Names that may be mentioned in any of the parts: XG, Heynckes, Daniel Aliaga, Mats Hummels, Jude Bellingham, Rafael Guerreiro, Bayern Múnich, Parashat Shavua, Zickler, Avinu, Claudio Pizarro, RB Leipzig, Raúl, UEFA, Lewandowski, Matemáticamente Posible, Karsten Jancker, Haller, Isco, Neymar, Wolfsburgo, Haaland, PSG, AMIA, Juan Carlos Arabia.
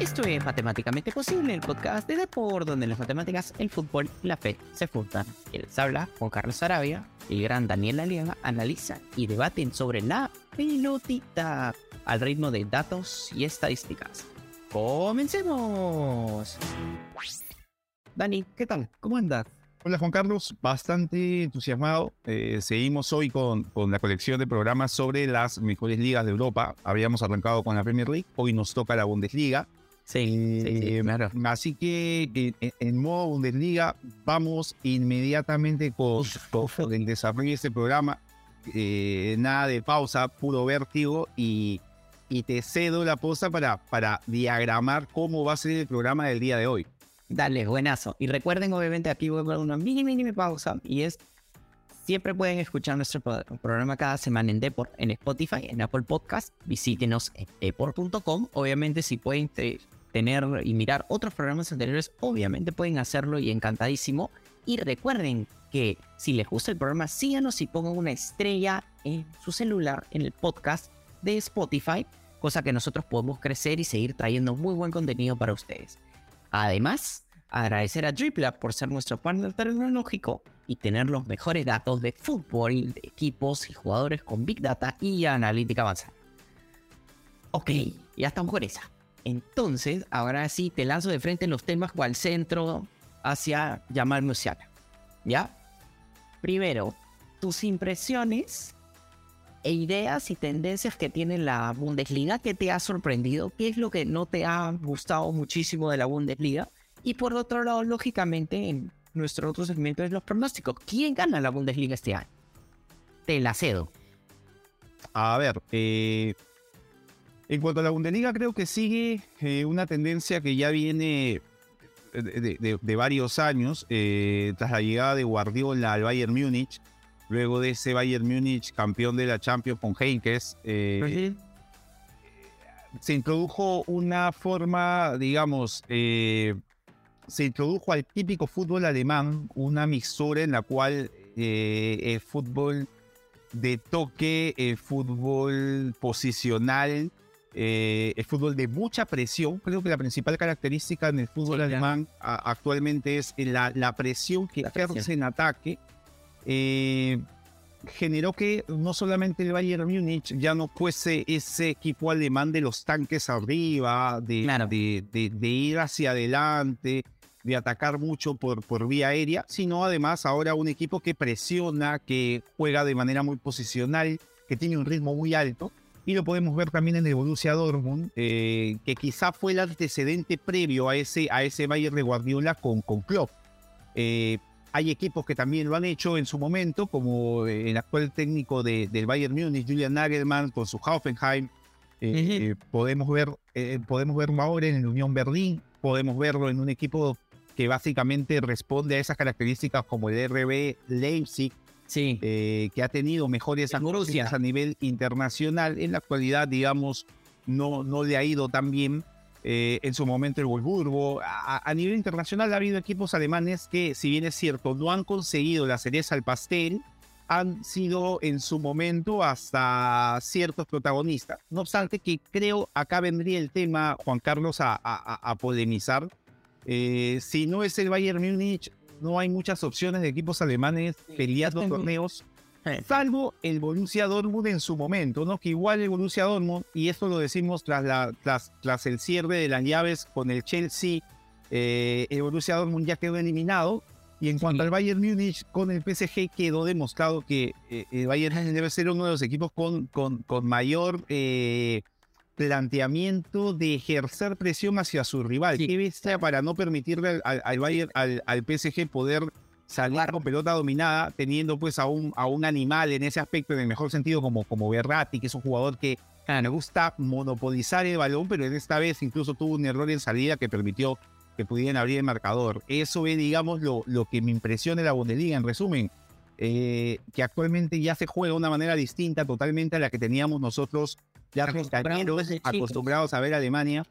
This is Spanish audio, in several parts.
Esto es Matemáticamente Posible, el podcast de Depor, donde las matemáticas, el fútbol y la fe se juntan. Quien les habla, Juan Carlos Arabia, el gran Daniel Aliaga, analiza y debaten sobre la pelotita al ritmo de datos y estadísticas. ¡Comencemos! Dani, ¿qué tal? ¿Cómo andas? Hola Juan Carlos, bastante entusiasmado. Seguimos hoy con la colección de programas sobre las mejores ligas de Europa. Habíamos arrancado con la Premier League, hoy nos toca la Bundesliga. Sí, claro. Así que en modo Bundesliga vamos inmediatamente con el desarrollo de este programa. Nada de pausa, puro vértigo y te cedo la posta para diagramar cómo va a ser el programa del día de hoy. Dale, buenazo. Y recuerden, obviamente, aquí voy a una mini pausa. Y es, siempre pueden escuchar nuestro programa cada semana en Depor, en Spotify, en Apple Podcast. Visítenos en depor.com. Obviamente, si pueden tener y mirar otros programas anteriores, obviamente pueden hacerlo y encantadísimo. Y recuerden que si les gusta el programa, síganos y pongan una estrella en su celular, en el podcast de Spotify. Cosa que nosotros podemos crecer y seguir trayendo muy buen contenido para ustedes. Además, agradecer a DribLab por ser nuestro partner tecnológico y tener los mejores datos de fútbol, de equipos y jugadores con Big Data y analítica avanzada. Ok, ya estamos con esa. Entonces, ahora sí te lanzo de frente los temas cual centro hacia Yamal Musiala. ¿Ya? Primero, tus impresiones e ideas y tendencias que tiene la Bundesliga, que te ha sorprendido, qué es lo que no te ha gustado muchísimo de la Bundesliga. Y por otro lado, lógicamente, en nuestro otro segmento es los pronósticos. ¿Quién gana la Bundesliga este año? Te la cedo. A ver, en cuanto a la Bundesliga, creo que sigue una tendencia que ya viene de varios años, tras la llegada de Guardiola al Bayern Múnich. Luego de ese Bayern Múnich campeón de la Champions con Heynckes, se introdujo una forma, digamos, se introdujo al típico fútbol alemán, una mixtura en la cual el fútbol de toque, el fútbol posicional, el fútbol de mucha presión. Creo que la principal característica en el fútbol alemán actualmente es la presión que ejerce en ataque. Generó que no solamente el Bayern Múnich ya no fuese ese equipo alemán de los tanques arriba, de ir hacia adelante, de atacar mucho por vía aérea, sino además ahora un equipo que presiona, que juega de manera muy posicional, que tiene un ritmo muy alto. Y lo podemos ver también en el Borussia Dortmund, que quizá fue el antecedente previo a ese Bayern de Guardiola con Klopp. Hay equipos que también lo han hecho en su momento, como el actual técnico del Bayern Múnich, Julian Nagelsmann, con su Hoffenheim. Podemos verlo ahora en el Unión Berlín, podemos verlo en un equipo que básicamente responde a esas características como el RB Leipzig, que ha tenido mejores actuaciones a nivel internacional. En la actualidad, digamos, no le ha ido tan bien. En su momento el Wolfsburgo. A nivel internacional ha habido equipos alemanes que, si bien es cierto, no han conseguido la cereza al pastel, han sido en su momento hasta ciertos protagonistas. No obstante, que creo acá vendría el tema, Juan Carlos, a polemizar. Si no es el Bayern Múnich, no hay muchas opciones de equipos alemanes peleando torneos, salvo el Borussia Dortmund en su momento, ¿no? Que igual el Borussia Dortmund, y esto lo decimos tras el cierre de las llaves con el Chelsea, el Borussia Dortmund ya quedó eliminado, y en cuanto al Bayern Múnich con el PSG quedó demostrado que el Bayern debe ser uno de los equipos con mayor planteamiento de ejercer presión hacia su rival. ¿Qué bestia para no permitirle al Bayern, al PSG poder salir con pelota dominada, teniendo pues a un animal en ese aspecto, en el mejor sentido, como Verratti, que es un jugador que le gusta monopolizar el balón, pero en esta vez incluso tuvo un error en salida que permitió que pudieran abrir el marcador? Eso es, digamos, lo que me impresiona de la Bundesliga, en resumen, que actualmente ya se juega de una manera distinta totalmente a la que teníamos nosotros ya acostumbrados a ver a Alemania.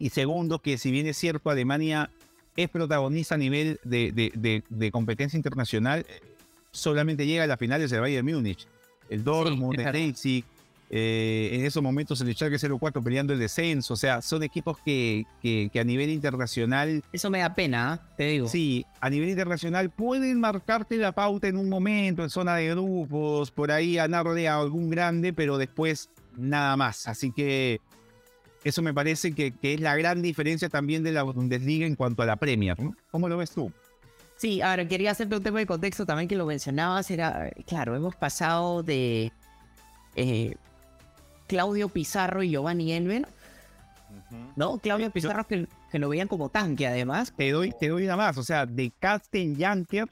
Y segundo, que si bien es cierto, Alemania es protagonista a nivel de competencia internacional, solamente llega a las finales del Bayern Múnich. El Dortmund, el Leipzig, En esos momentos el Schalke 04 peleando el descenso. O sea, son equipos que a nivel internacional... Eso me da pena, ¿eh? Te digo. Sí, a nivel internacional pueden marcarte la pauta en un momento, en zona de grupos, por ahí ganarle a algún grande, pero después nada más. Así que eso me parece que es la gran diferencia también de la Bundesliga en cuanto a la Premier, ¿no? ¿Cómo lo ves tú? Sí, ahora quería hacerte un tema de contexto también que lo mencionabas. Era, claro, hemos pasado de... Claudio Pizarro y Giovanni Elben, ¿no? Claudio Pizarro que lo veían como tanque, además. Te doy nada más, o sea, de Karsten Jancker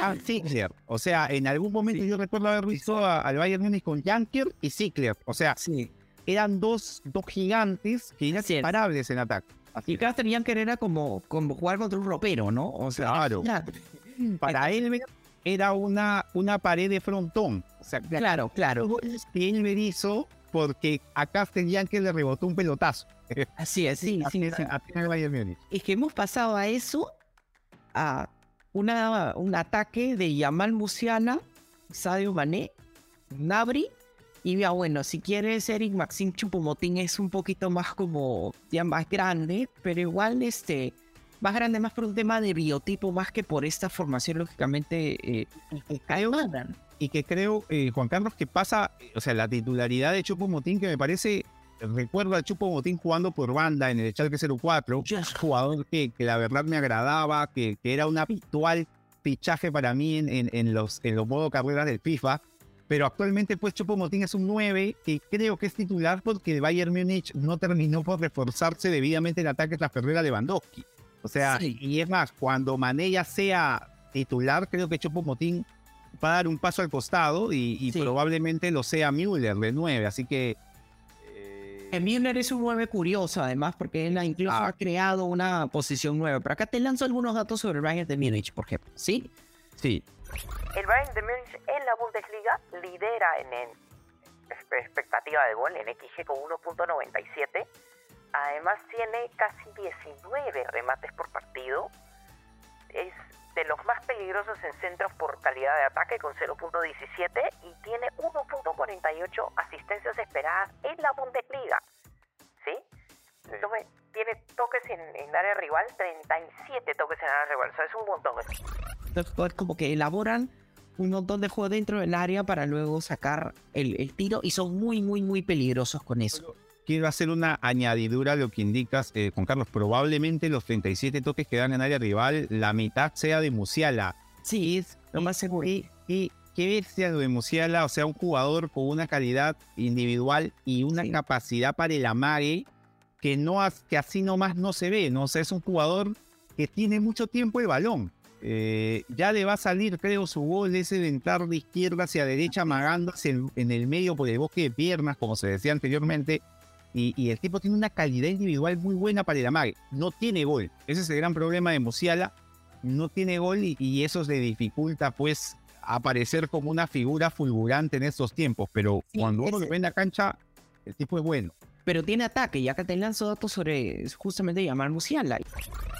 a Zickler. O sea, en algún momento yo recuerdo haber visto al Bayern Múnich con Jancker y Zickler. O sea, eran dos gigantes que eran imparables en ataque. Así y Karsten Jancker era como jugar contra un ropero, ¿no? O sea, claro. Para Elben era una pared de frontón. O sea, claro. Él me hizo porque a Karsten Jancker le rebotó un pelotazo. Así es, sí. Es que hemos pasado a eso, a un ataque de Yamal Musiala, Sadio Mané, Gnabry, y ya bueno, si quieres Eric Maxim Choupo-Moting es un poquito más como, ya más grande, pero igual más grande, más por un tema de biotipo, más que por esta formación, lógicamente, y que creo, Juan Carlos, que pasa, o sea, la titularidad de Choupo-Moting, que me parece, recuerdo a Choupo-Moting jugando por banda en el Schalke 04, jugador que la verdad me agradaba, que era un habitual fichaje para mí en los modos carreras del FIFA, pero actualmente pues Choupo-Moting es un 9 que creo que es titular porque el Bayern Múnich no terminó por reforzarse debidamente en ataque tras perder a Lewandowski. O sea, y es más, cuando Mané ya sea titular, creo que Choupo-Moting va a dar un paso al costado y probablemente lo sea Müller de 9, así que... Müller es un 9 curioso, además, porque él incluso ha creado una posición nueva. Pero acá te lanzo algunos datos sobre el Bayern de Múnich, por ejemplo, ¿sí? Sí. El Bayern de Múnich en la Bundesliga lidera en expectativa de gol, en XG con 1.97. Además tiene casi 19 remates por partido. Es de los más peligrosos en centros por calidad de ataque con 0.17 y tiene 1.48 asistencias esperadas en la Bundesliga. ¿Sí? Tiene toques en área rival, 37 toques en área rival. O sea, es un montón. Es como que elaboran un montón de juegos dentro del área para luego sacar el tiro y son muy, muy, muy peligrosos con eso. Quiero hacer una añadidura a lo que indicas, Juan Carlos. Probablemente los 37 toques que dan en área rival, la mitad sea de Musiala. Sí, es lo más seguro. Y qué bestia lo de Musiala, o sea, un jugador con una calidad individual y una capacidad para el amague que así nomás no se ve, ¿no? O sea, es un jugador que tiene mucho tiempo el balón. Ya le va a salir, creo, su gol ese de entrar de izquierda hacia derecha, amagándose en el medio por el bosque de piernas, como se decía anteriormente. Y el tipo tiene una calidad individual muy buena para el amague. No tiene gol. Ese es el gran problema de Musiala. No tiene gol y eso le dificulta, pues, aparecer como una figura fulgurante en estos tiempos. Pero cuando uno lo ve en la cancha, el tipo es bueno. Pero tiene ataque. Y acá te lanzo datos sobre justamente Yamal Musiala.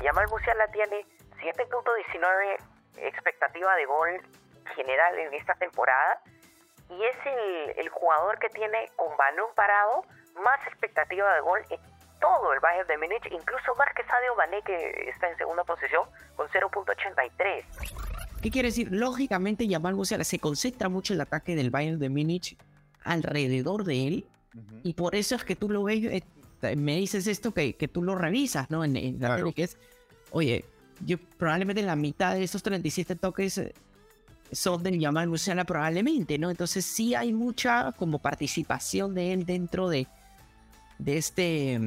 Yamal Musiala tiene 7.19 expectativa de gol general en esta temporada. Y es el jugador que tiene con balón parado más expectativa de gol en todo el Bayern de Múnich, incluso más que Sadio Mané, que está en segunda posición con 0.83. ¿Qué quiere decir? Lógicamente Yamal Musiala se concentra mucho el ataque del Bayern de Múnich alrededor de él, y por eso es que tú lo ves, me dices esto que tú lo revisas, ¿no? En la tele, que es, oye, yo probablemente la mitad de esos 37 toques son de Yamal Musiala probablemente, ¿no? Entonces sí hay mucha como participación de él dentro de este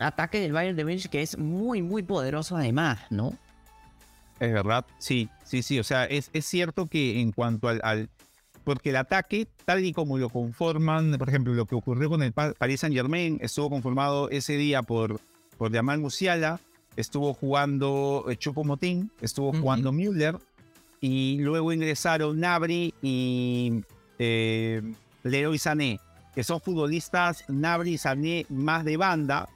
ataque del Bayern de Múnich, que es muy, muy poderoso además, ¿no? Es verdad, sí, o sea, es cierto que en cuanto al... Porque el ataque, tal y como lo conforman, por ejemplo, lo que ocurrió con el Paris Saint-Germain, estuvo conformado ese día por Yamal Musiala, estuvo jugando Choupo-Moting, estuvo jugando Müller, y luego ingresaron Gnabry y Leroy Sané, que son futbolistas, Gnabry y Sané, más de banda.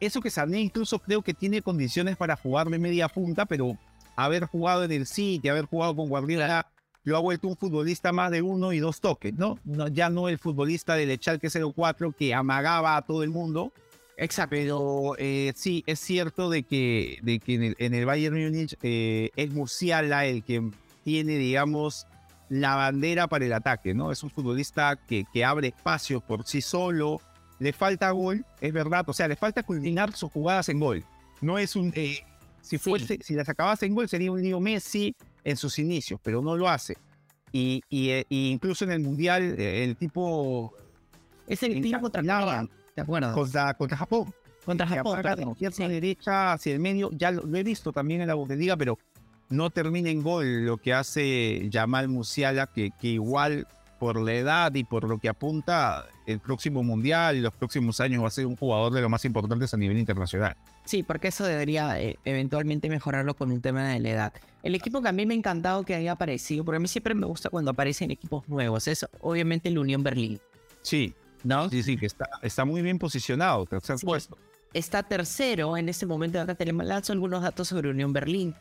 Eso que Sané incluso creo que tiene condiciones para jugar de media punta, pero haber jugado en el City, haber jugado con Guardiola, lo ha vuelto un futbolista más de uno y dos toques, ¿no? Ya no el futbolista del Schalke 04 que amagaba a todo el mundo. Exacto. Pero sí, es cierto de que en el Bayern Múnich es Musiala el que tiene, digamos, la bandera para el ataque, ¿no? Es un futbolista que abre espacios por sí solo. Le falta gol, es verdad. O sea, le falta culminar sus jugadas en gol. No es un... si las acabas en gol, sería un lío Messi en sus inicios, pero no lo hace. Y incluso en el Mundial, el tipo... Es el tipo contra Japón, ¿te acuerdas? Contra Japón. Contra Japón, claro. Hacia la derecha, hacia el medio. Ya lo he visto también en la Bundesliga, pero no termina en gol lo que hace Yamal Musiala, que igual por la edad y por lo que apunta el próximo Mundial, los próximos años va a ser un jugador de los más importantes a nivel internacional. Sí, porque eso debería eventualmente mejorarlo con un tema de la edad. El equipo que a mí me ha encantado que haya aparecido, porque a mí siempre me gusta cuando aparecen equipos nuevos, es obviamente el Unión Berlín. Sí, ¿no? Sí, que está muy bien posicionado, tercer puesto. Está tercero en este momento. Acá te lanzo algunos datos sobre Unión Berlín.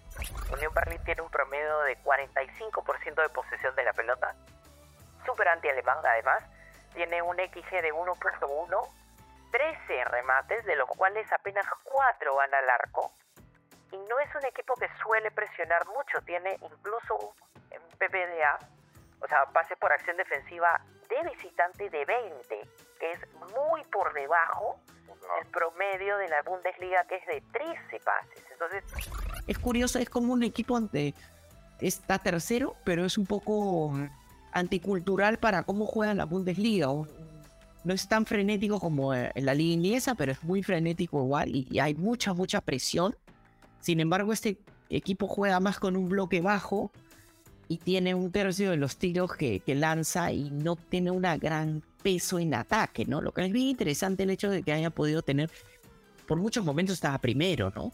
Unión Berlín tiene un promedio de 45% de posesión de la pelota. Súper anti-alemán, además. Tiene un XG de 1.1, 13 remates, de los cuales apenas 4 van al arco. Y no es un equipo que suele presionar mucho. Tiene incluso un PPDA, o sea, pase por acción defensiva de visitante, de 20, que es muy por debajo del promedio de la Bundesliga, que es de 13 pases. Entonces, es curioso, es como un equipo ante... Está tercero, pero es un poco... anticultural para cómo juegan la Bundesliga. No es tan frenético como en la liga inglesa, pero es muy frenético igual y hay mucha presión. Sin embargo, este equipo juega más con un bloque bajo y tiene un tercio de los tiros que lanza y no tiene un gran peso en ataque, ¿no? Lo que es bien interesante el hecho de que haya podido tener, por muchos momentos estaba primero, ¿no?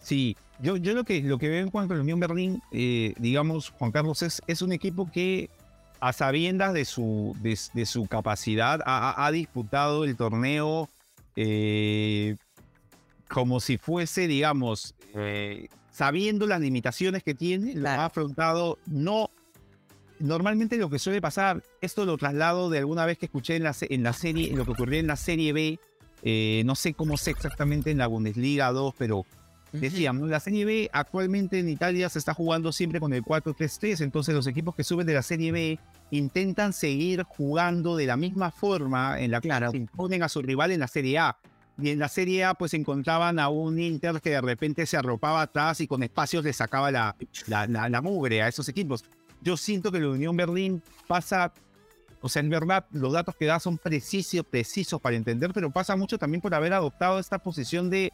Sí, yo lo que veo en cuanto a la Unión Berlín, digamos, Juan Carlos, es un equipo que a sabiendas de su capacidad, ha disputado el torneo como si fuese, digamos, sabiendo las limitaciones que tiene, claro. Lo ha afrontado. No, normalmente lo que suele pasar, esto lo traslado de alguna vez que escuché en la serie, lo que ocurrió en la Serie B, no sé cómo sé exactamente en la Bundesliga 2, pero... Decíamos, la Serie B actualmente en Italia se está jugando siempre con el 4-3-3, entonces los equipos que suben de la Serie B intentan seguir jugando de la misma forma en la que se imponen a su rival en la Serie A. Y en la Serie A pues encontraban a un Inter que de repente se arropaba atrás y con espacios le sacaba la mugre a esos equipos. Yo siento que la Unión Berlín pasa, o sea, en verdad los datos que da son precisos para entender, pero pasa mucho también por haber adoptado esta posición de...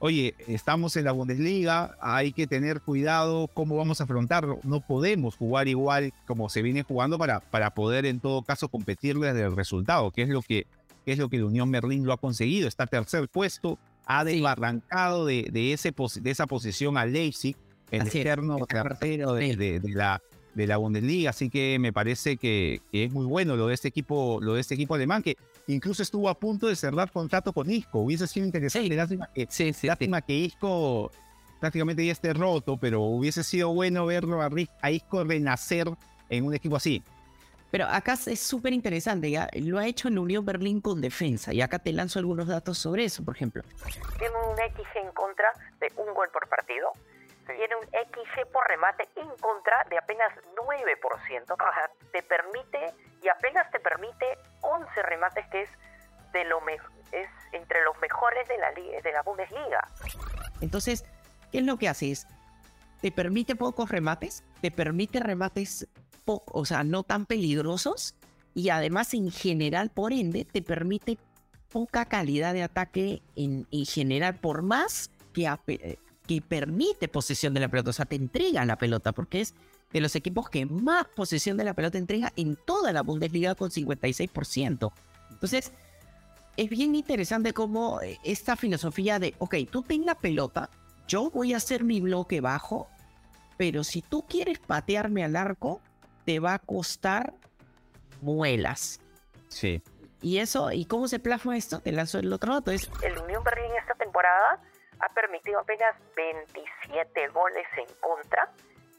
Oye, estamos en la Bundesliga, hay que tener cuidado cómo vamos a afrontarlo. No podemos jugar igual como se viene jugando para poder en todo caso competir desde el resultado, que es lo que la Unión Berlín lo ha conseguido. Está tercer puesto, ha desbarrancado de esa posición a Leipzig, el externo tercero de la Bundesliga, así que me parece que es muy bueno lo de este equipo alemán, que incluso estuvo a punto de cerrar contrato con Isco. Hubiese sido interesante, lástima que Isco prácticamente ya esté roto, pero hubiese sido bueno verlo a Isco renacer en un equipo así. Pero acá es súper interesante, ya lo ha hecho en Unión Berlín con defensa, y acá te lanzo algunos datos sobre eso, por ejemplo. Tiene un XG en contra de 1 gol por partido. Tiene un XG por remate en contra de apenas 9%. O sea, apenas te permite 11 remates, que es es entre los mejores de la Bundesliga. Entonces, ¿qué es lo que hace? Te permite pocos remates, o sea, no tan peligrosos, y además en general, por ende, te permite poca calidad de ataque en general, por más que permite posesión de la pelota, o sea, te entrega la pelota, porque es de los equipos que más posesión de la pelota entrega en toda la Bundesliga con 56%. Entonces, es bien interesante cómo esta filosofía de, ok, tú ten la pelota, yo voy a hacer mi bloque bajo, pero si tú quieres patearme al arco, te va a costar muelas. Sí. Y eso, ¿y cómo se plasma esto? Te lanzo el otro dato. El Unión Berlín esta temporada ha permitido apenas 27 goles en contra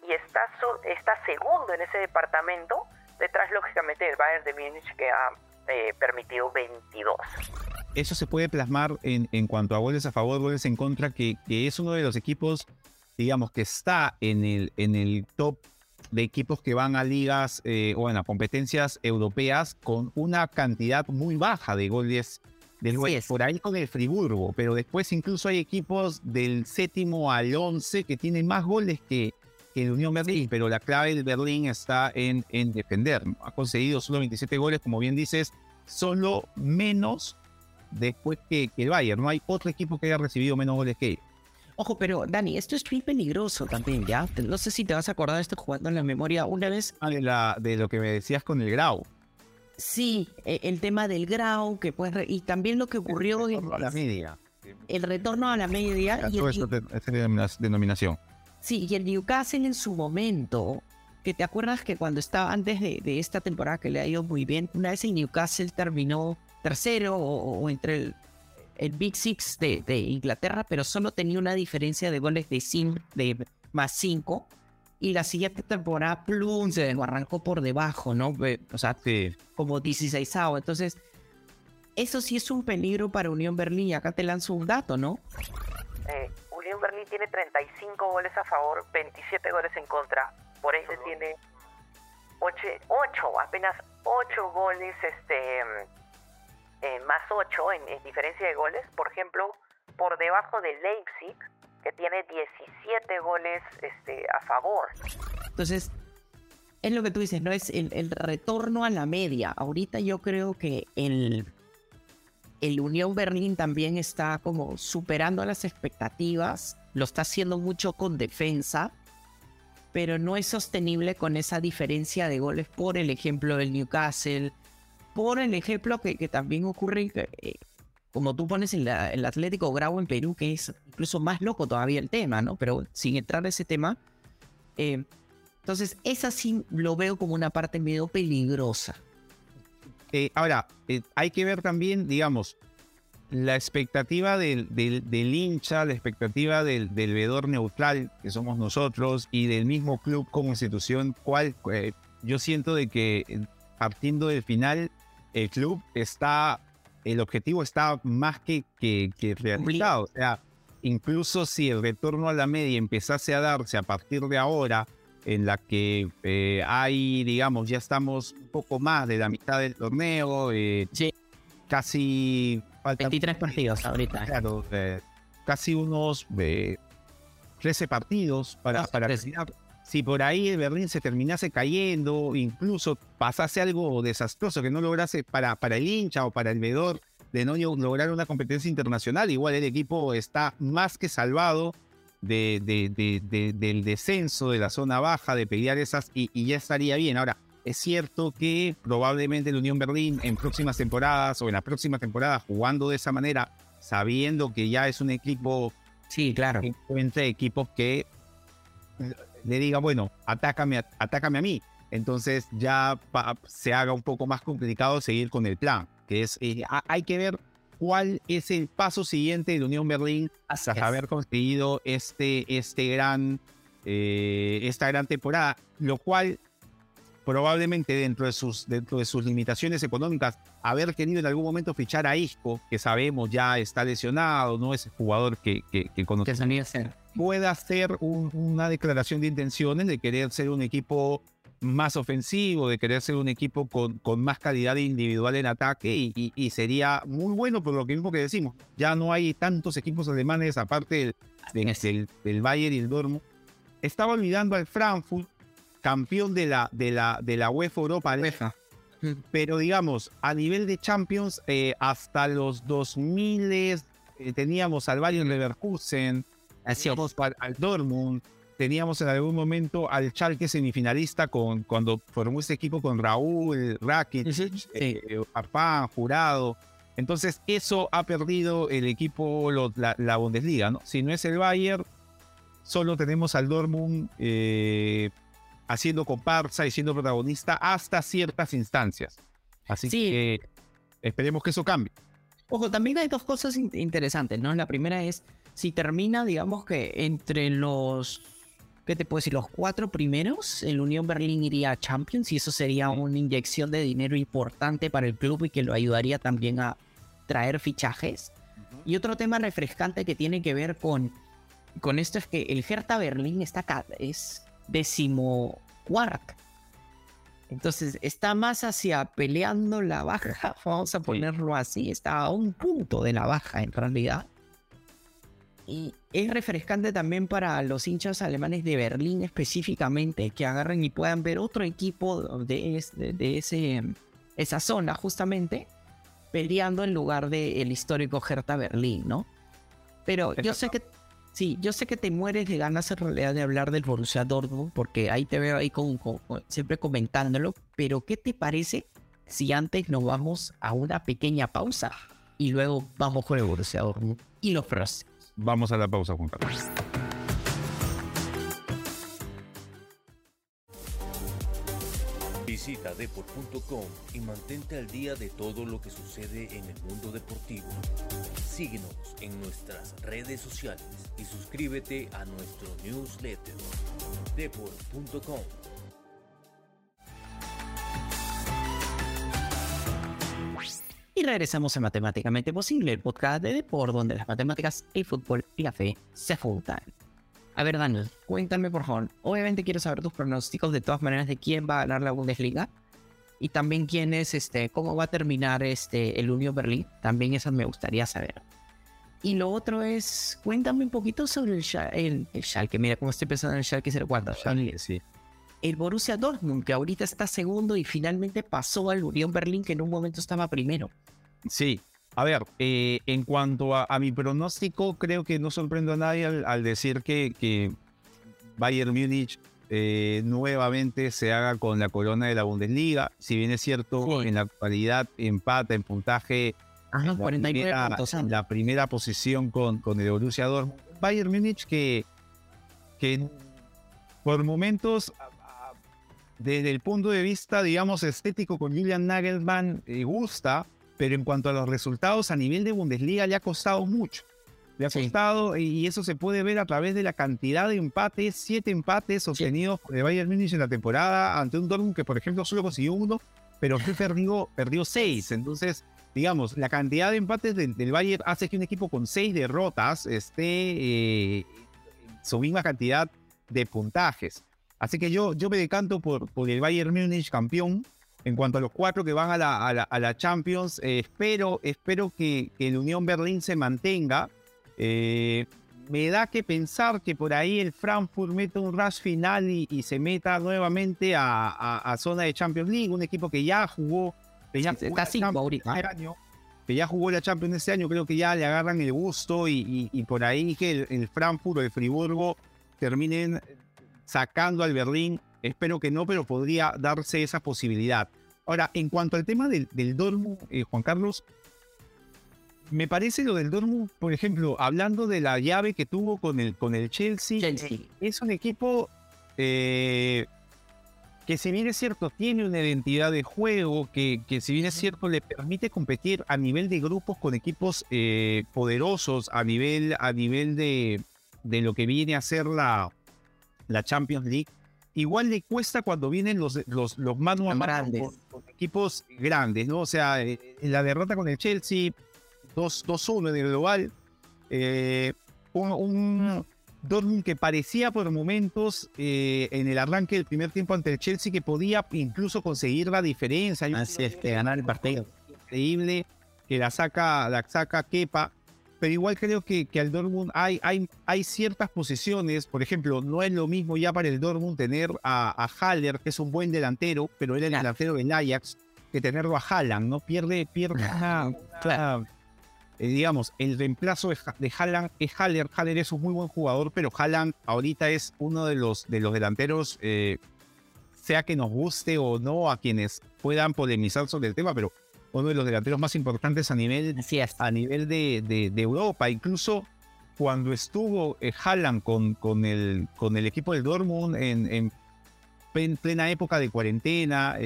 y está segundo en ese departamento, detrás lógicamente del Bayern de Múnich, que ha permitido 22. Eso se puede plasmar en cuanto a goles a favor, goles en contra, que es uno de los equipos, digamos, que está en el top de equipos que van a ligas o en las competencias europeas con una cantidad muy baja de goles. Después, por ahí con el Friburgo, pero después incluso hay equipos del séptimo al 11 que tienen más goles que el Unión Berlín, sí. Pero la clave del Berlín está en defender. Ha conseguido solo 27 goles, como bien dices, solo menos después que el Bayern. No hay otro equipo que haya recibido menos goles que él. Ojo, pero Dani, esto es muy peligroso también, ¿ya? No sé si te vas a acordar de esto jugando en la memoria una vez. De lo que me decías con el Grau. Sí, el tema del Grau, que pues, y también lo que ocurrió... El retorno a la media. El retorno a la media. Todo esto es denominación. Sí, y el Newcastle en su momento, que te acuerdas que cuando estaba antes de esta temporada que le ha ido muy bien, una vez el Newcastle terminó tercero o entre el Big Six de Inglaterra, pero solo tenía una diferencia de goles de más 5, y la siguiente temporada plum se desbarrancó por debajo, ¿no? O sea, sí. Como 16avo. Entonces, eso sí es un peligro para Unión Berlín. Acá te lanzo un dato, ¿no? Unión Berlín tiene 35 goles a favor, 27 goles en contra. Por ahí se tiene 8 goles más 8 en diferencia de goles. Por ejemplo, por debajo de Leipzig, que tiene 17 goles a favor. Entonces, es lo que tú dices, ¿no? Es el retorno a la media. Ahorita yo creo que el Unión Berlín también está como superando las expectativas, lo está haciendo mucho con defensa, pero no es sostenible con esa diferencia de goles, por el ejemplo del Newcastle, por el ejemplo que también ocurre... como tú pones el Atlético Grau en Perú, que es incluso más loco todavía el tema, ¿no? Pero sin entrar en ese tema. Entonces, esa sí lo veo como una parte medio peligrosa. Ahora, hay que ver también, digamos, la expectativa del hincha, la expectativa del veedor neutral, que somos nosotros, y del mismo club como institución. Yo siento de que, partiendo del final, el club está... El objetivo está más que realizado. O sea, incluso si el retorno a la media empezase a darse a partir de ahora, en la que hay, digamos, ya estamos un poco más de la mitad del torneo, sí. Casi... faltan 23 partidos ahorita. Claro, casi unos 13 partidos para terminar. Si por ahí el Berlín se terminase cayendo, incluso pasase algo desastroso que no lograse para el hincha o para el veedor de no lograr una competencia internacional, igual el equipo está más que salvado del descenso de la zona baja, de pelear esas, y ya estaría bien. Ahora, es cierto que probablemente el Unión Berlín en próximas temporadas o en la próxima temporada, jugando de esa manera, sabiendo que ya es un equipo, sí, claro, entre equipos que... le diga, bueno, atácame a mí. Entonces ya se haga un poco más complicado seguir con el plan, que es, hay que ver cuál es el paso siguiente de la Unión Berlín tras haber conseguido esta gran temporada, lo cual probablemente dentro de sus limitaciones económicas, haber querido en algún momento fichar a Isco, que sabemos ya está lesionado, no es el jugador que conocemos. Pueda hacer una declaración de intenciones de querer ser un equipo más ofensivo, de querer ser un equipo con más calidad individual en ataque, y sería muy bueno, por lo mismo que decimos, ya no hay tantos equipos alemanes aparte del Bayern y el Dortmund. Estaba olvidando al Frankfurt, campeón de la UEFA Europa League, pero digamos, a nivel de Champions, hasta los 2000 teníamos al Bayern Leverkusen, teníamos al Dortmund, teníamos en algún momento al Schalke semifinalista cuando formó ese equipo con Raúl, Rakitic, sí. Arpán, Jurado. Entonces eso ha perdido el equipo, la Bundesliga, ¿no? Si no es el Bayern, solo tenemos al Dortmund haciendo comparsa y siendo protagonista hasta ciertas instancias. Así que esperemos que eso cambie. Ojo, también hay dos cosas interesantes, ¿no? La primera es, si termina, digamos que entre los ¿Qué te puedo decir? Los cuatro primeros, el Unión Berlín iría a Champions y eso sería una inyección de dinero importante para el club y que lo ayudaría también a traer fichajes. Y otro tema refrescante que tiene que ver con esto es que el Hertha Berlín está acá, es 14º. Entonces está más hacia peleando la baja, vamos a ponerlo así, está a un punto de la baja en realidad. Y es refrescante también para los hinchas alemanes de Berlín específicamente, que agarren y puedan ver otro equipo de esa zona justamente peleando en lugar del histórico Hertha Berlín, ¿no? Pero exacto. Yo sé que sí, yo sé que te mueres de ganas en realidad de hablar del Borussia Dortmund, porque ahí te veo ahí siempre comentándolo, pero ¿qué te parece si antes nos vamos a una pequeña pausa y luego vamos con el Borussia Dortmund y los pros? Vamos a la pausa, Juan Carlos. Visita depor.com y mantente al día de todo lo que sucede en el mundo deportivo. Síguenos en nuestras redes sociales y suscríbete a nuestro newsletter depor.com. Y regresamos a Matemáticamente Posible, el podcast de Depor, donde las matemáticas, el fútbol y la fe se juntan. A ver, Daniel, cuéntame por favor. Obviamente quiero saber tus pronósticos de todas maneras de quién va a ganar la Bundesliga y también quién es, cómo va a terminar el Unión Berlín. También eso me gustaría saber. Y lo otro es, cuéntame un poquito sobre el Schalke. Mira cómo estoy pensando en el Schalke 04. Schalke, sí. El Borussia Dortmund, que ahorita está segundo y finalmente pasó al Unión Berlín, que en un momento estaba primero. Sí. A ver, en cuanto a mi pronóstico, creo que no sorprendo a nadie al decir que Bayern Múnich nuevamente se haga con la corona de la Bundesliga. Si bien es cierto, sí, en la actualidad empata en puntaje, ajá, en 49 puntos, ¿eh? La primera posición con el Borussia Dortmund. Bayern Múnich que por momentos, desde el punto de vista, digamos, estético con Julian Nagelsmann, gusta, pero en cuanto a los resultados a nivel de Bundesliga le ha costado mucho. Le ha costado, y eso se puede ver a través de la cantidad de empates, 7 empates obtenidos de Bayern Múnich en la temporada ante un Dortmund que, por ejemplo, solo consiguió 1, pero que perdió 6. Entonces, digamos, la cantidad de empates del Bayern hace que un equipo con 6 derrotas esté su misma cantidad de puntajes. Así que yo me decanto por el Bayern Múnich campeón. En cuanto a los 4 que van a la Champions, espero que el Unión Berlín se mantenga. Me da que pensar que por ahí el Frankfurt meta un rush final y se meta nuevamente a zona de Champions League, un equipo que ya jugó, la Champions este año. Creo que ya le agarran el gusto y por ahí que el Frankfurt o el Friburgo terminen sacando al Berlín. Espero que no, pero podría darse esa posibilidad. Ahora, en cuanto al tema del Dortmund, Juan Carlos, me parece lo del Dortmund, por ejemplo, hablando de la llave que tuvo con el Chelsea. Es un equipo que, si bien es cierto, tiene una identidad de juego, que si bien es cierto, le permite competir a nivel de grupos con equipos poderosos, a nivel de lo que viene a ser la Champions League. Igual le cuesta cuando vienen los mano a mano con equipos grandes, ¿no? O sea, la derrota con el Chelsea, 2-1 en el global. Un Dortmund que parecía por momentos, en el arranque del primer tiempo ante el Chelsea, que podía incluso conseguir la diferencia. Así es, ganar el partido. Increíble, que la saca Kepa. Pero igual creo que al Dortmund hay ciertas posiciones. Por ejemplo, no es lo mismo ya para el Dortmund tener a Haller, que es un buen delantero, pero era el delantero del Ajax, que tenerlo a Haaland, ¿no? Pierde digamos, el reemplazo de Haaland es Haller. Haller es un muy buen jugador, pero Haaland ahorita es uno de los delanteros, sea que nos guste o no, a quienes puedan polemizar sobre el tema, pero uno de los delanteros más importantes a nivel de Europa. Incluso cuando estuvo Haaland con el equipo del Dortmund en plena época de cuarentena,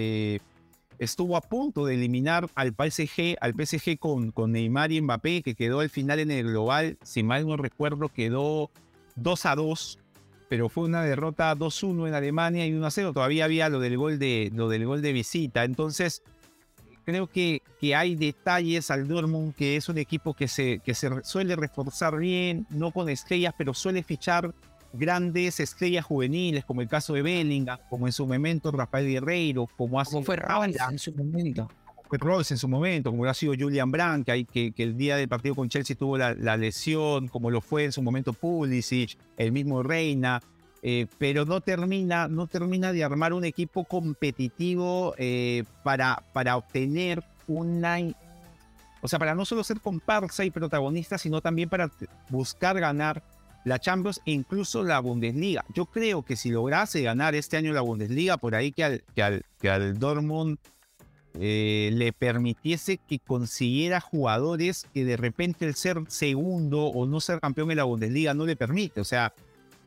estuvo a punto de eliminar al PSG con Neymar y Mbappé, que quedó al final en el global, si mal no recuerdo, quedó 2-2. pero fue una derrota 2-1 en Alemania y 1-0. Todavía había lo del gol de visita. Entonces, creo que hay detalles al Dortmund, que es un equipo que se suele reforzar bien, no con estrellas, pero suele fichar grandes estrellas juveniles, como el caso de Bellingham, como en su momento Rafael Guerreiro, como fue Ramos en su momento. Como lo ha sido Julian Brandt, que el día del partido con Chelsea tuvo la lesión, como lo fue en su momento Pulisic, el mismo Reina, pero no termina de armar un equipo competitivo para obtener o sea, para no solo ser comparsa y protagonista, sino también para buscar ganar la Champions e incluso la Bundesliga. Yo creo que si lograse ganar este año la Bundesliga, por ahí que al Dortmund le permitiese que consiguiera jugadores que de repente el ser segundo o no ser campeón en la Bundesliga no le permite. O sea,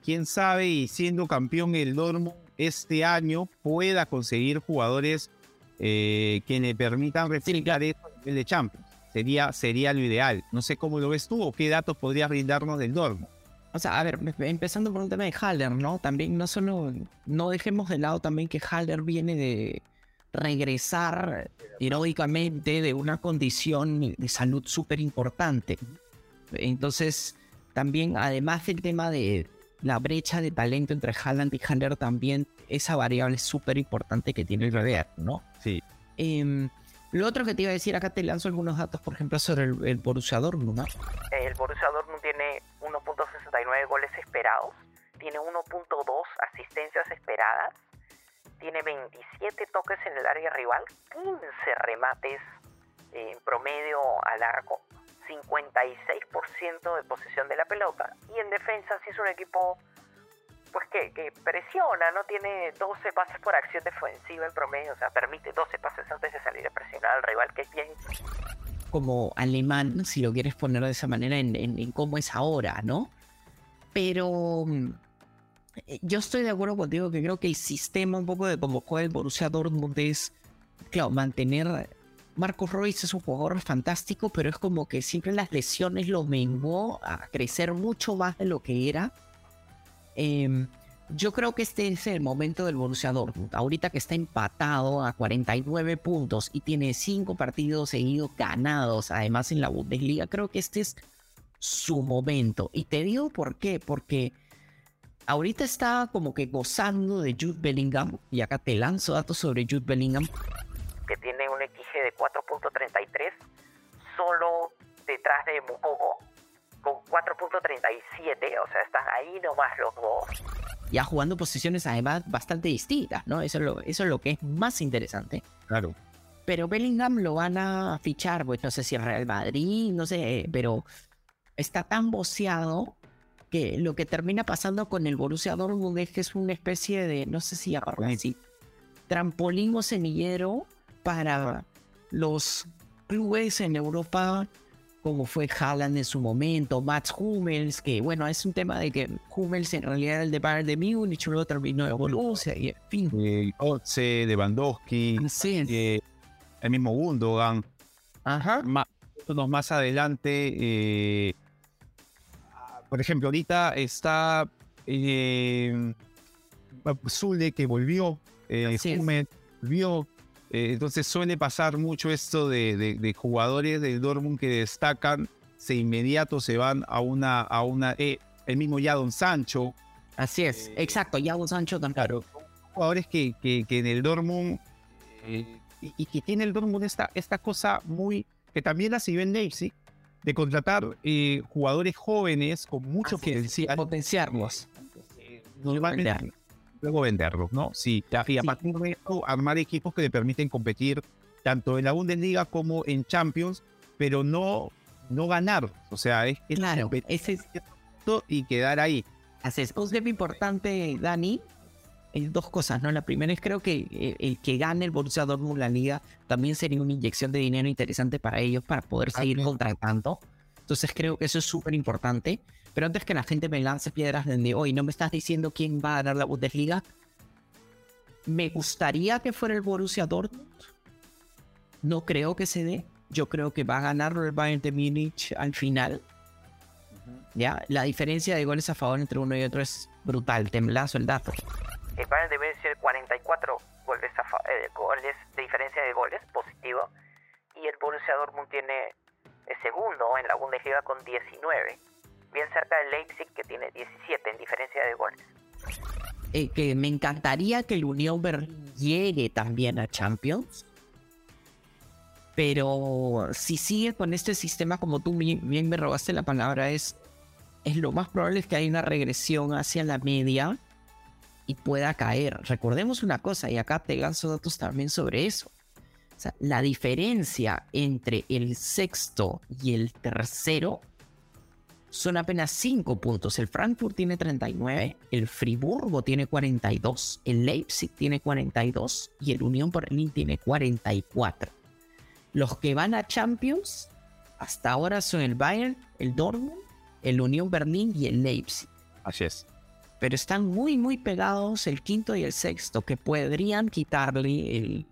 quién sabe y siendo campeón el Dortmund este año pueda conseguir jugadores que le permitan replicar esto a nivel de Champions. Sería lo ideal. No sé cómo lo ves tú o qué datos podrías brindarnos del Dortmund. O sea, a ver, empezando por un tema de Haller, ¿no? También no dejemos de lado también que Haller viene de regresar heroicamente de una condición de salud súper importante. Entonces, también, además del tema de la brecha de talento entre Haaland y Haller, también esa variable es súper importante que tiene el Real, ¿no? Sí. Lo otro que te iba a decir, acá te lanzo algunos datos, por ejemplo, sobre el Borussia Dortmund, ¿no? El Borussia Dortmund tiene 1.69 goles esperados, tiene 1.2 asistencias esperadas, tiene 27 toques en el área rival, 15 remates en promedio al arco, 56% de posesión de la pelota. Y en defensa sí es un equipo pues que presiona, no tiene 12 pases por acción defensiva en promedio, o sea, permite 12 pases antes de salir a presionar al rival, que es bien como alemán, si lo quieres poner de esa manera, en cómo es ahora, ¿no? Pero yo estoy de acuerdo contigo que creo que el sistema un poco de como juega el Borussia Dortmund es, claro, mantener. Marcus Reus es un jugador fantástico, pero es como que siempre las lesiones lo menguó a crecer mucho más de lo que era. Yo creo que este es el momento del Borussia Dortmund. Ahorita que está empatado a 49 puntos y tiene 5 partidos seguidos ganados, además en la Bundesliga, creo que este es su momento. Y te digo por qué, porque ahorita está como que gozando de Jude Bellingham, y acá te lanzo datos sobre Jude Bellingham, que tiene un XG de 4.33, solo detrás de Moukoko, con 4.37, o sea, están ahí nomás los dos. Ya jugando posiciones además bastante distintas, ¿no? Eso es lo que es más interesante. Claro. Pero Bellingham lo van a fichar, pues no sé si Real Madrid, no sé, pero está tan boceado que lo que termina pasando con el Borussia Dortmund es que es una especie de, no sé si llamarlo así, trampolín o semillero para los clubes en Europa, como fue Haaland en su momento, Mats Hummels, que bueno, es un tema de que Hummels en realidad era el de Bayern de Múnich, luego terminó de Borussia, y en fin. Otze, Lewandowski, el mismo Gundogan. Ajá. Más adelante, por ejemplo, ahorita está Zule, que volvió, Hummels volvió. Entonces suele pasar mucho esto de jugadores del Dortmund que destacan, se inmediato se van a una el mismo Jadon Sancho. Así es, exacto, Jadon Sancho también. Claro, jugadores que en el Dortmund y que tiene el Dortmund esta cosa muy que también la sirve en Leipzig de contratar jugadores jóvenes con mucho potencial, potenciarlos, normalmente luego venderlos, ¿no? Sí, y a partir de eso, armar equipos que le permiten competir tanto en la Bundesliga como en Champions, pero no ganar. O sea, es claro, ese es y quedar ahí. Así es. Un tema importante, Dani, es dos cosas, ¿no? La primera es creo que el que gane el Borussia Dortmund la liga también sería una inyección de dinero interesante para ellos para poder seguir contratando. Entonces creo que eso es súper importante. Pero antes que la gente me lance piedras de hoy, no me estás diciendo quién va a ganar la Bundesliga. Me gustaría que fuera el Borussia Dortmund. No creo que se dé. Yo creo que va a ganar el Bayern de Múnich al final. ¿ya? La diferencia de goles a favor entre uno y otro es brutal, te enlazo el dato. El Bayern debe ser 44 goles de diferencia de goles, positivo, y el Borussia Dortmund tiene el segundo en la Bundesliga con 19, bien cerca del Leipzig que tiene 17 en diferencia de goles. Que me encantaría que el Unión Berlín llegue también a Champions, pero si sigue con este sistema, como tú bien me robaste la palabra, es lo más probable es que haya una regresión hacia la media y pueda caer. Recordemos una cosa, y acá te lanzo datos también sobre eso. O sea, la diferencia entre el sexto y el tercero son apenas 5 puntos. El Frankfurt tiene 39, el Friburgo tiene 42, el Leipzig tiene 42 y el Unión Berlín tiene 44. Los que van a Champions hasta ahora son el Bayern, el Dortmund, el Unión Berlín y el Leipzig. Así es. Pero están muy, muy pegados el quinto y el sexto, que podrían quitarle el...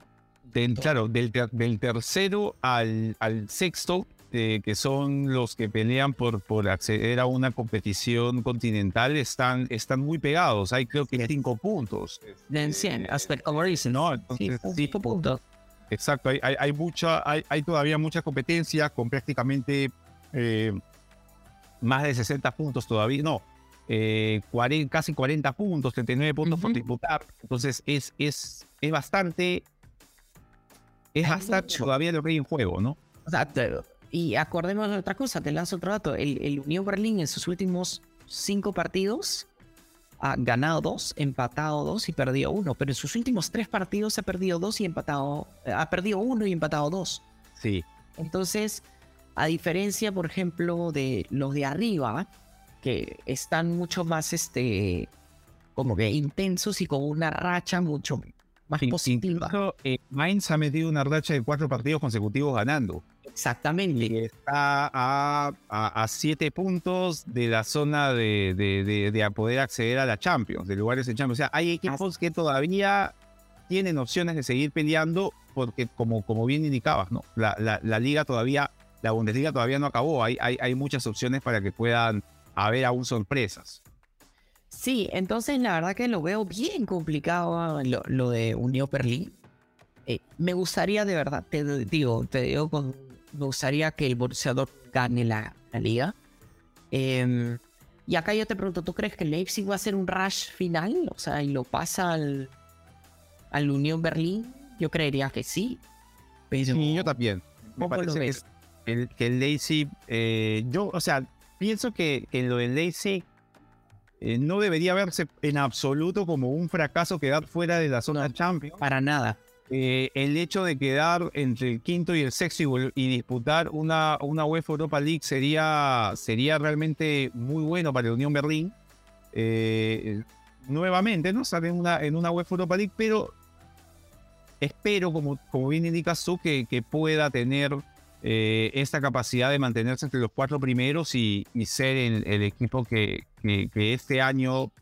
Claro, del tercero al sexto, que son los que pelean por acceder a una competición continental, están muy pegados. Hay creo que 5 puntos. De 100, hasta como dicen, ¿no? 5 puntos. Exacto, hay todavía mucha competencia con prácticamente más de 60 puntos todavía, no, casi 40 puntos, 39 puntos por disputar. Entonces es bastante, todavía lo que hay en juego, ¿no? Exacto, y acordémonos de otra cosa, te lanzo otro dato, el Unión Berlín en sus últimos 5 partidos ha ganado 2, empatado 2 y perdido 1. Pero en sus últimos 3 partidos ha perdido 2 y empatado... Ha perdido 1 y empatado 2. Sí. Entonces, a diferencia, por ejemplo, de los de arriba, que están mucho más, como que intensos y con una racha mucho más positiva. Incluso, Mainz ha metido una racha de 4 partidos consecutivos ganando. Exactamente. Y está a 7 puntos de la zona de poder acceder a la Champions, de lugares en Champions. O sea, hay equipos que todavía tienen opciones de seguir peleando porque, como bien indicabas, ¿no? La Bundesliga todavía no acabó. Hay muchas opciones para que puedan haber aún sorpresas. Sí, entonces la verdad que lo veo bien complicado lo de Unión Berlín. Me gustaría de verdad, me gustaría que el Borussia Dortmund gane la liga. Y acá yo te pregunto, ¿tú crees que el Leipzig va a hacer un rush final? O sea, ¿y lo pasa al Unión Berlín? Yo creería que sí. Pero sí, yo también. Me parece que el Leipzig... pienso que lo del Leipzig no debería verse en absoluto como un fracaso quedar fuera de la zona Champions. Para nada. El hecho de quedar entre el quinto y el sexto y disputar una UEFA Europa League sería realmente muy bueno para la Unión Berlín. Nuevamente, ¿no? Estar en una UEFA Europa League, pero espero, como bien indicas tú, que pueda tener esta capacidad de mantenerse entre los 4 primeros y ser el equipo que este año,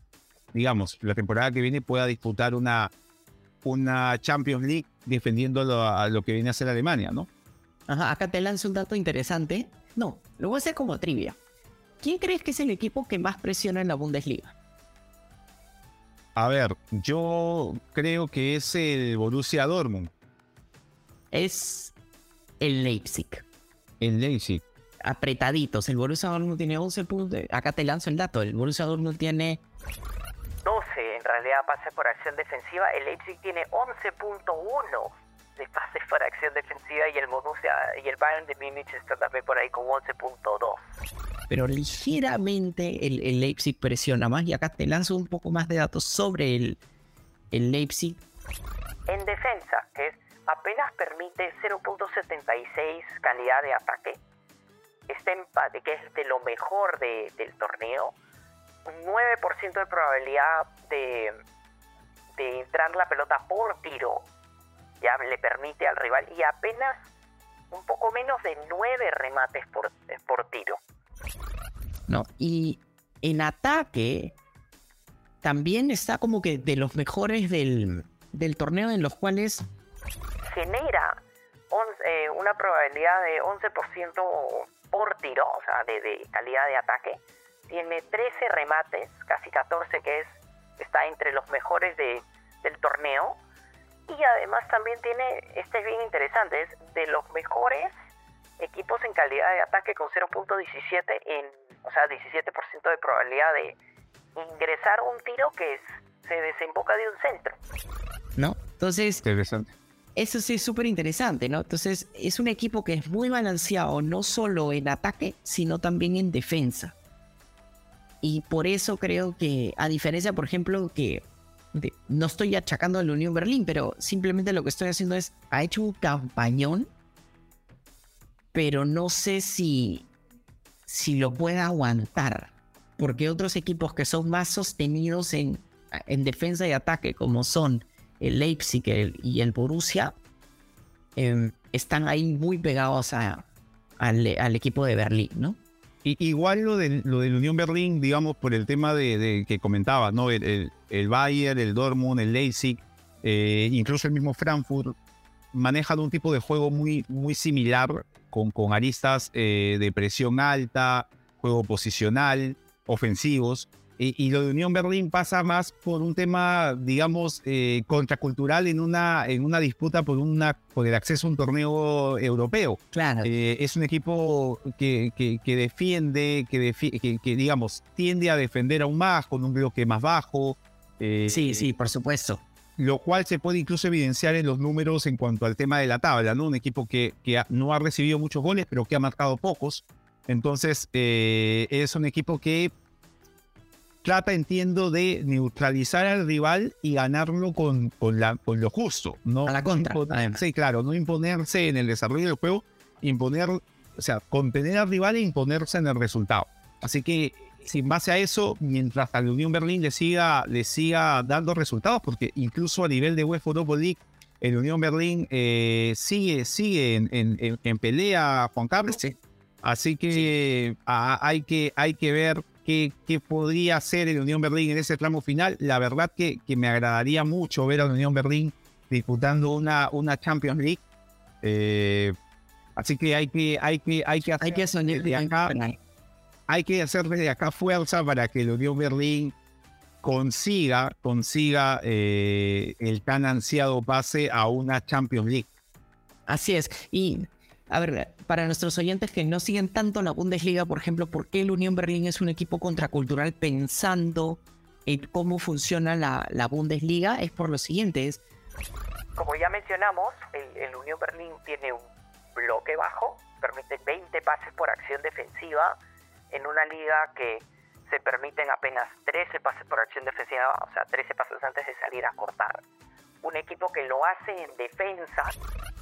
digamos, la temporada que viene, pueda disputar una Champions League defendiendo a lo que viene a ser Alemania, ¿no? Ajá, acá te lanzo un dato interesante. No, lo voy a hacer como trivia. ¿Quién crees que es el equipo que más presiona en la Bundesliga? A ver, yo creo que es el Borussia Dortmund. Es el Leipzig. El Leipzig. Apretaditos. El Borussia Dortmund tiene 11 puntos. Acá te lanzo el dato. El Borussia Dortmund tiene... en realidad pases por acción defensiva, el Leipzig tiene 11.1 de pases por acción defensiva y el Bayern de Múnich está también por ahí con 11.2. Pero ligeramente el Leipzig presiona más, y acá te lanzo un poco más de datos sobre el Leipzig. En defensa, que apenas permite 0.76 calidad de ataque, este empate que es de lo mejor del torneo, 9% de probabilidad de entrar la pelota por tiro, ya le permite al rival, y apenas un poco menos de 9 remates por tiro. No, y en ataque también está como que de los mejores del torneo, en los cuales genera una probabilidad de 11% por tiro, o sea, de calidad de ataque. tiene 13 remates, casi 14, que está entre los mejores del torneo. Y además también tiene, este es bien interesante, es de los mejores equipos en calidad de ataque con 0.17, o sea, 17% de probabilidad de ingresar un tiro que se desemboca de un centro, ¿no? Entonces, interesante. Eso sí es súper interesante, ¿no? Entonces, es un equipo que es muy balanceado, no solo en ataque, sino también en defensa. Y por eso creo que, a diferencia, por ejemplo, que no estoy achacando a la Unión Berlín, pero simplemente lo que estoy haciendo es, ha hecho un campañón, pero no sé si lo pueda aguantar, porque otros equipos que son más sostenidos en defensa y ataque, como son el Leipzig y el Borussia, están ahí muy pegados al equipo de Berlín, ¿no? Igual lo de la Unión Berlín, digamos, por el tema de que comentabas, ¿no? El Bayern, el Dortmund, el Leipzig, incluso el mismo Frankfurt, manejan un tipo de juego muy, muy similar, con aristas de presión alta, juego posicional, ofensivos. Y lo de Unión Berlín pasa más por un tema, digamos, contracultural en una disputa por el acceso a un torneo europeo. Claro. Es un equipo que digamos, tiende a defender aún más, con un bloque más bajo. Sí, por supuesto. Lo cual se puede incluso evidenciar en los números en cuanto al tema de la tabla, ¿no? Un equipo que no ha recibido muchos goles, pero que ha marcado pocos. Entonces, es un equipo que trata, entiendo, de neutralizar al rival y ganarlo con lo justo, ¿no? A la contra. Sí, claro, no imponerse en el desarrollo del juego, contener al rival e imponerse en el resultado. Así que, en base a eso, mientras a la Unión Berlín le siga dando resultados, porque incluso a nivel de UEFA Europa League, el Unión Berlín sigue en pelea, Juan Carlos. Sí. Así que sí. Hay que ver qué podría hacer el Unión Berlín en ese tramo final. La verdad que me agradaría mucho ver a la Unión Berlín disputando una Champions League. Así que hay que hacer desde acá fuerza para que la Unión Berlín consiga el tan ansiado pase a una Champions League. Así es. Y a ver, para nuestros oyentes que no siguen tanto la Bundesliga, por ejemplo, ¿por qué el Unión Berlín es un equipo contracultural pensando en cómo funciona la Bundesliga? Es por lo siguiente. Como ya mencionamos, el Unión Berlín tiene un bloque bajo, permite 20 pases por acción defensiva en una liga que se permiten apenas 13 pases por acción defensiva, o sea, 13 pases antes de salir a cortar. Un equipo que lo hace en defensa,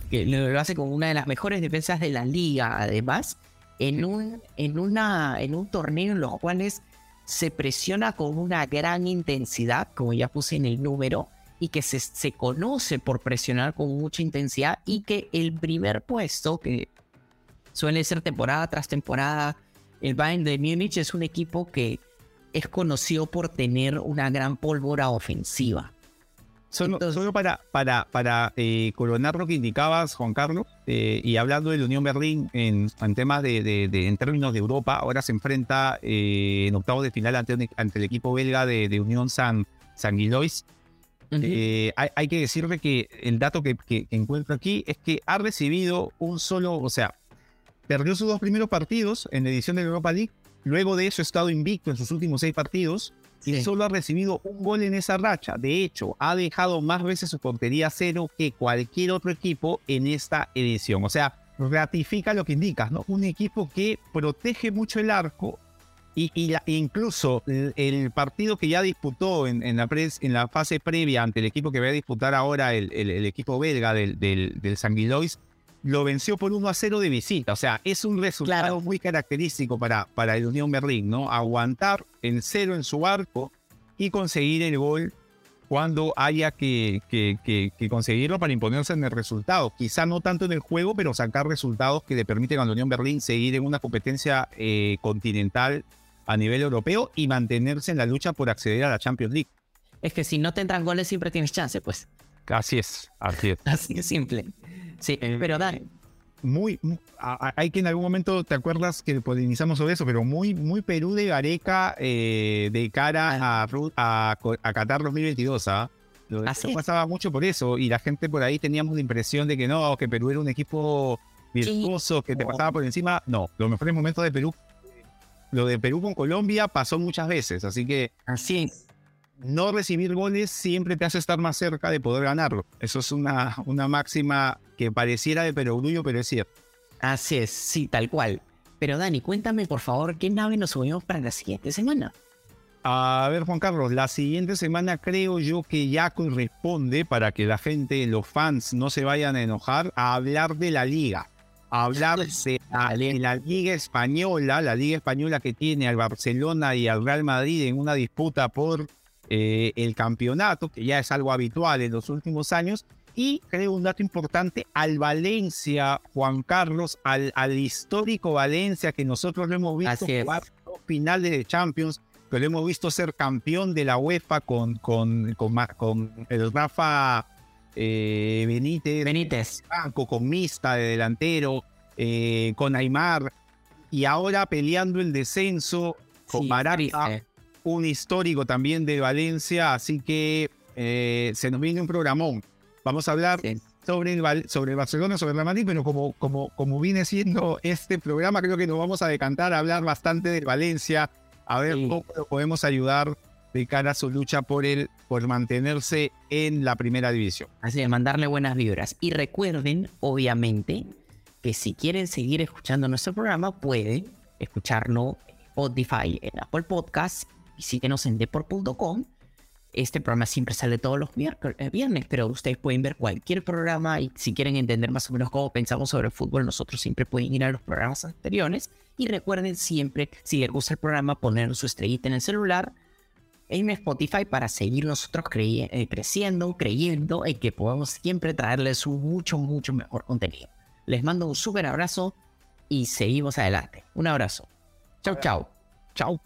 que lo hace con una de las mejores defensas de la liga, además, en un torneo en los cuales se presiona con una gran intensidad, como ya puse en el número, y que se conoce por presionar con mucha intensidad, y que el primer puesto, que suele ser temporada tras temporada, el Bayern de Múnich es un equipo que es conocido por tener una gran pólvora ofensiva. Solo para coronar lo que indicabas, Juan Carlos, y hablando de la Unión Berlín en temas en términos de Europa, ahora se enfrenta en octavos de final ante el equipo belga de Unión Saint-Gilloise. Uh-huh. Hay que decirle que el dato que encuentro aquí es que ha recibido perdió sus dos primeros partidos en la edición de la Europa League, luego de eso ha estado invicto en sus últimos 6 partidos. Sí. Y solo ha recibido un gol en esa racha. De hecho, ha dejado más veces su portería cero que cualquier otro equipo en esta edición. O sea, ratifica lo que indicas, ¿no? Un equipo que protege mucho el arco incluso el partido que ya disputó en la fase previa ante el equipo que va a disputar ahora el equipo belga del Saint-Gilloise, lo venció por 1-0 de visita. O sea, es un resultado muy característico para el Unión Berlín, ¿no? Aguantar en cero en su arco y conseguir el gol cuando haya que conseguirlo para imponerse en el resultado. Quizá no tanto en el juego, pero sacar resultados que le permiten a la Unión Berlín seguir en una competencia continental a nivel europeo y mantenerse en la lucha por acceder a la Champions League. Es que si no te entran goles siempre tienes chance, pues. Así es. Así es simple. Sí, pero dale. hay que en algún momento, ¿te acuerdas que polinizamos sobre eso? Pero muy Perú de Gareca de cara a Qatar 2022, ¿ah? Eso pasaba mucho por eso, y la gente por ahí teníamos la impresión de que no, que Perú era un equipo virtuoso, que te pasaba por encima. No, los mejores momentos de Perú, lo de Perú con Colombia pasó muchas veces, así que no recibir goles siempre te hace estar más cerca de poder ganarlo. Eso es una máxima que pareciera de perogrullo, pero es cierto. Así es, sí, tal cual. Pero Dani, cuéntame por favor, ¿qué nave nos subimos para la siguiente semana? A ver, Juan Carlos, la siguiente semana creo yo que ya corresponde, para que la gente, los fans, no se vayan a enojar, a hablar de la Liga. A hablar de la Liga Española, que tiene al Barcelona y al Real Madrid en una disputa por el campeonato, que ya es algo habitual en los últimos años. Y creo un dato importante, al Valencia, Juan Carlos, al histórico Valencia, que nosotros lo hemos visto jugar finales de Champions, que lo hemos visto ser campeón de la UEFA con el Rafa Benítez. Banco, con Mista de delantero, con Aimar, y ahora peleando el descenso con Barata, un histórico también de Valencia. Así que se nos viene un programón. Vamos a hablar sobre el Barcelona, sobre el Real Madrid, pero como viene siendo este programa, creo que nos vamos a decantar a hablar bastante del Valencia. A ver cómo lo podemos ayudar de cara a su lucha por mantenerse en la primera división. Así es, mandarle buenas vibras. Y recuerden, obviamente, que si quieren seguir escuchando nuestro programa, pueden escucharlo en Spotify, en Apple Podcasts. Visítenos en depor.com. Este programa siempre sale todos los viernes, pero ustedes pueden ver cualquier programa, y si quieren entender más o menos cómo pensamos sobre el fútbol, nosotros siempre pueden ir a los programas anteriores. Y recuerden siempre, si les gusta el programa, poner su estrellita en el celular en Spotify para seguir nosotros creyendo en que podamos siempre traerles un mucho mejor contenido. Les mando un súper abrazo y seguimos adelante. Un abrazo. Chau.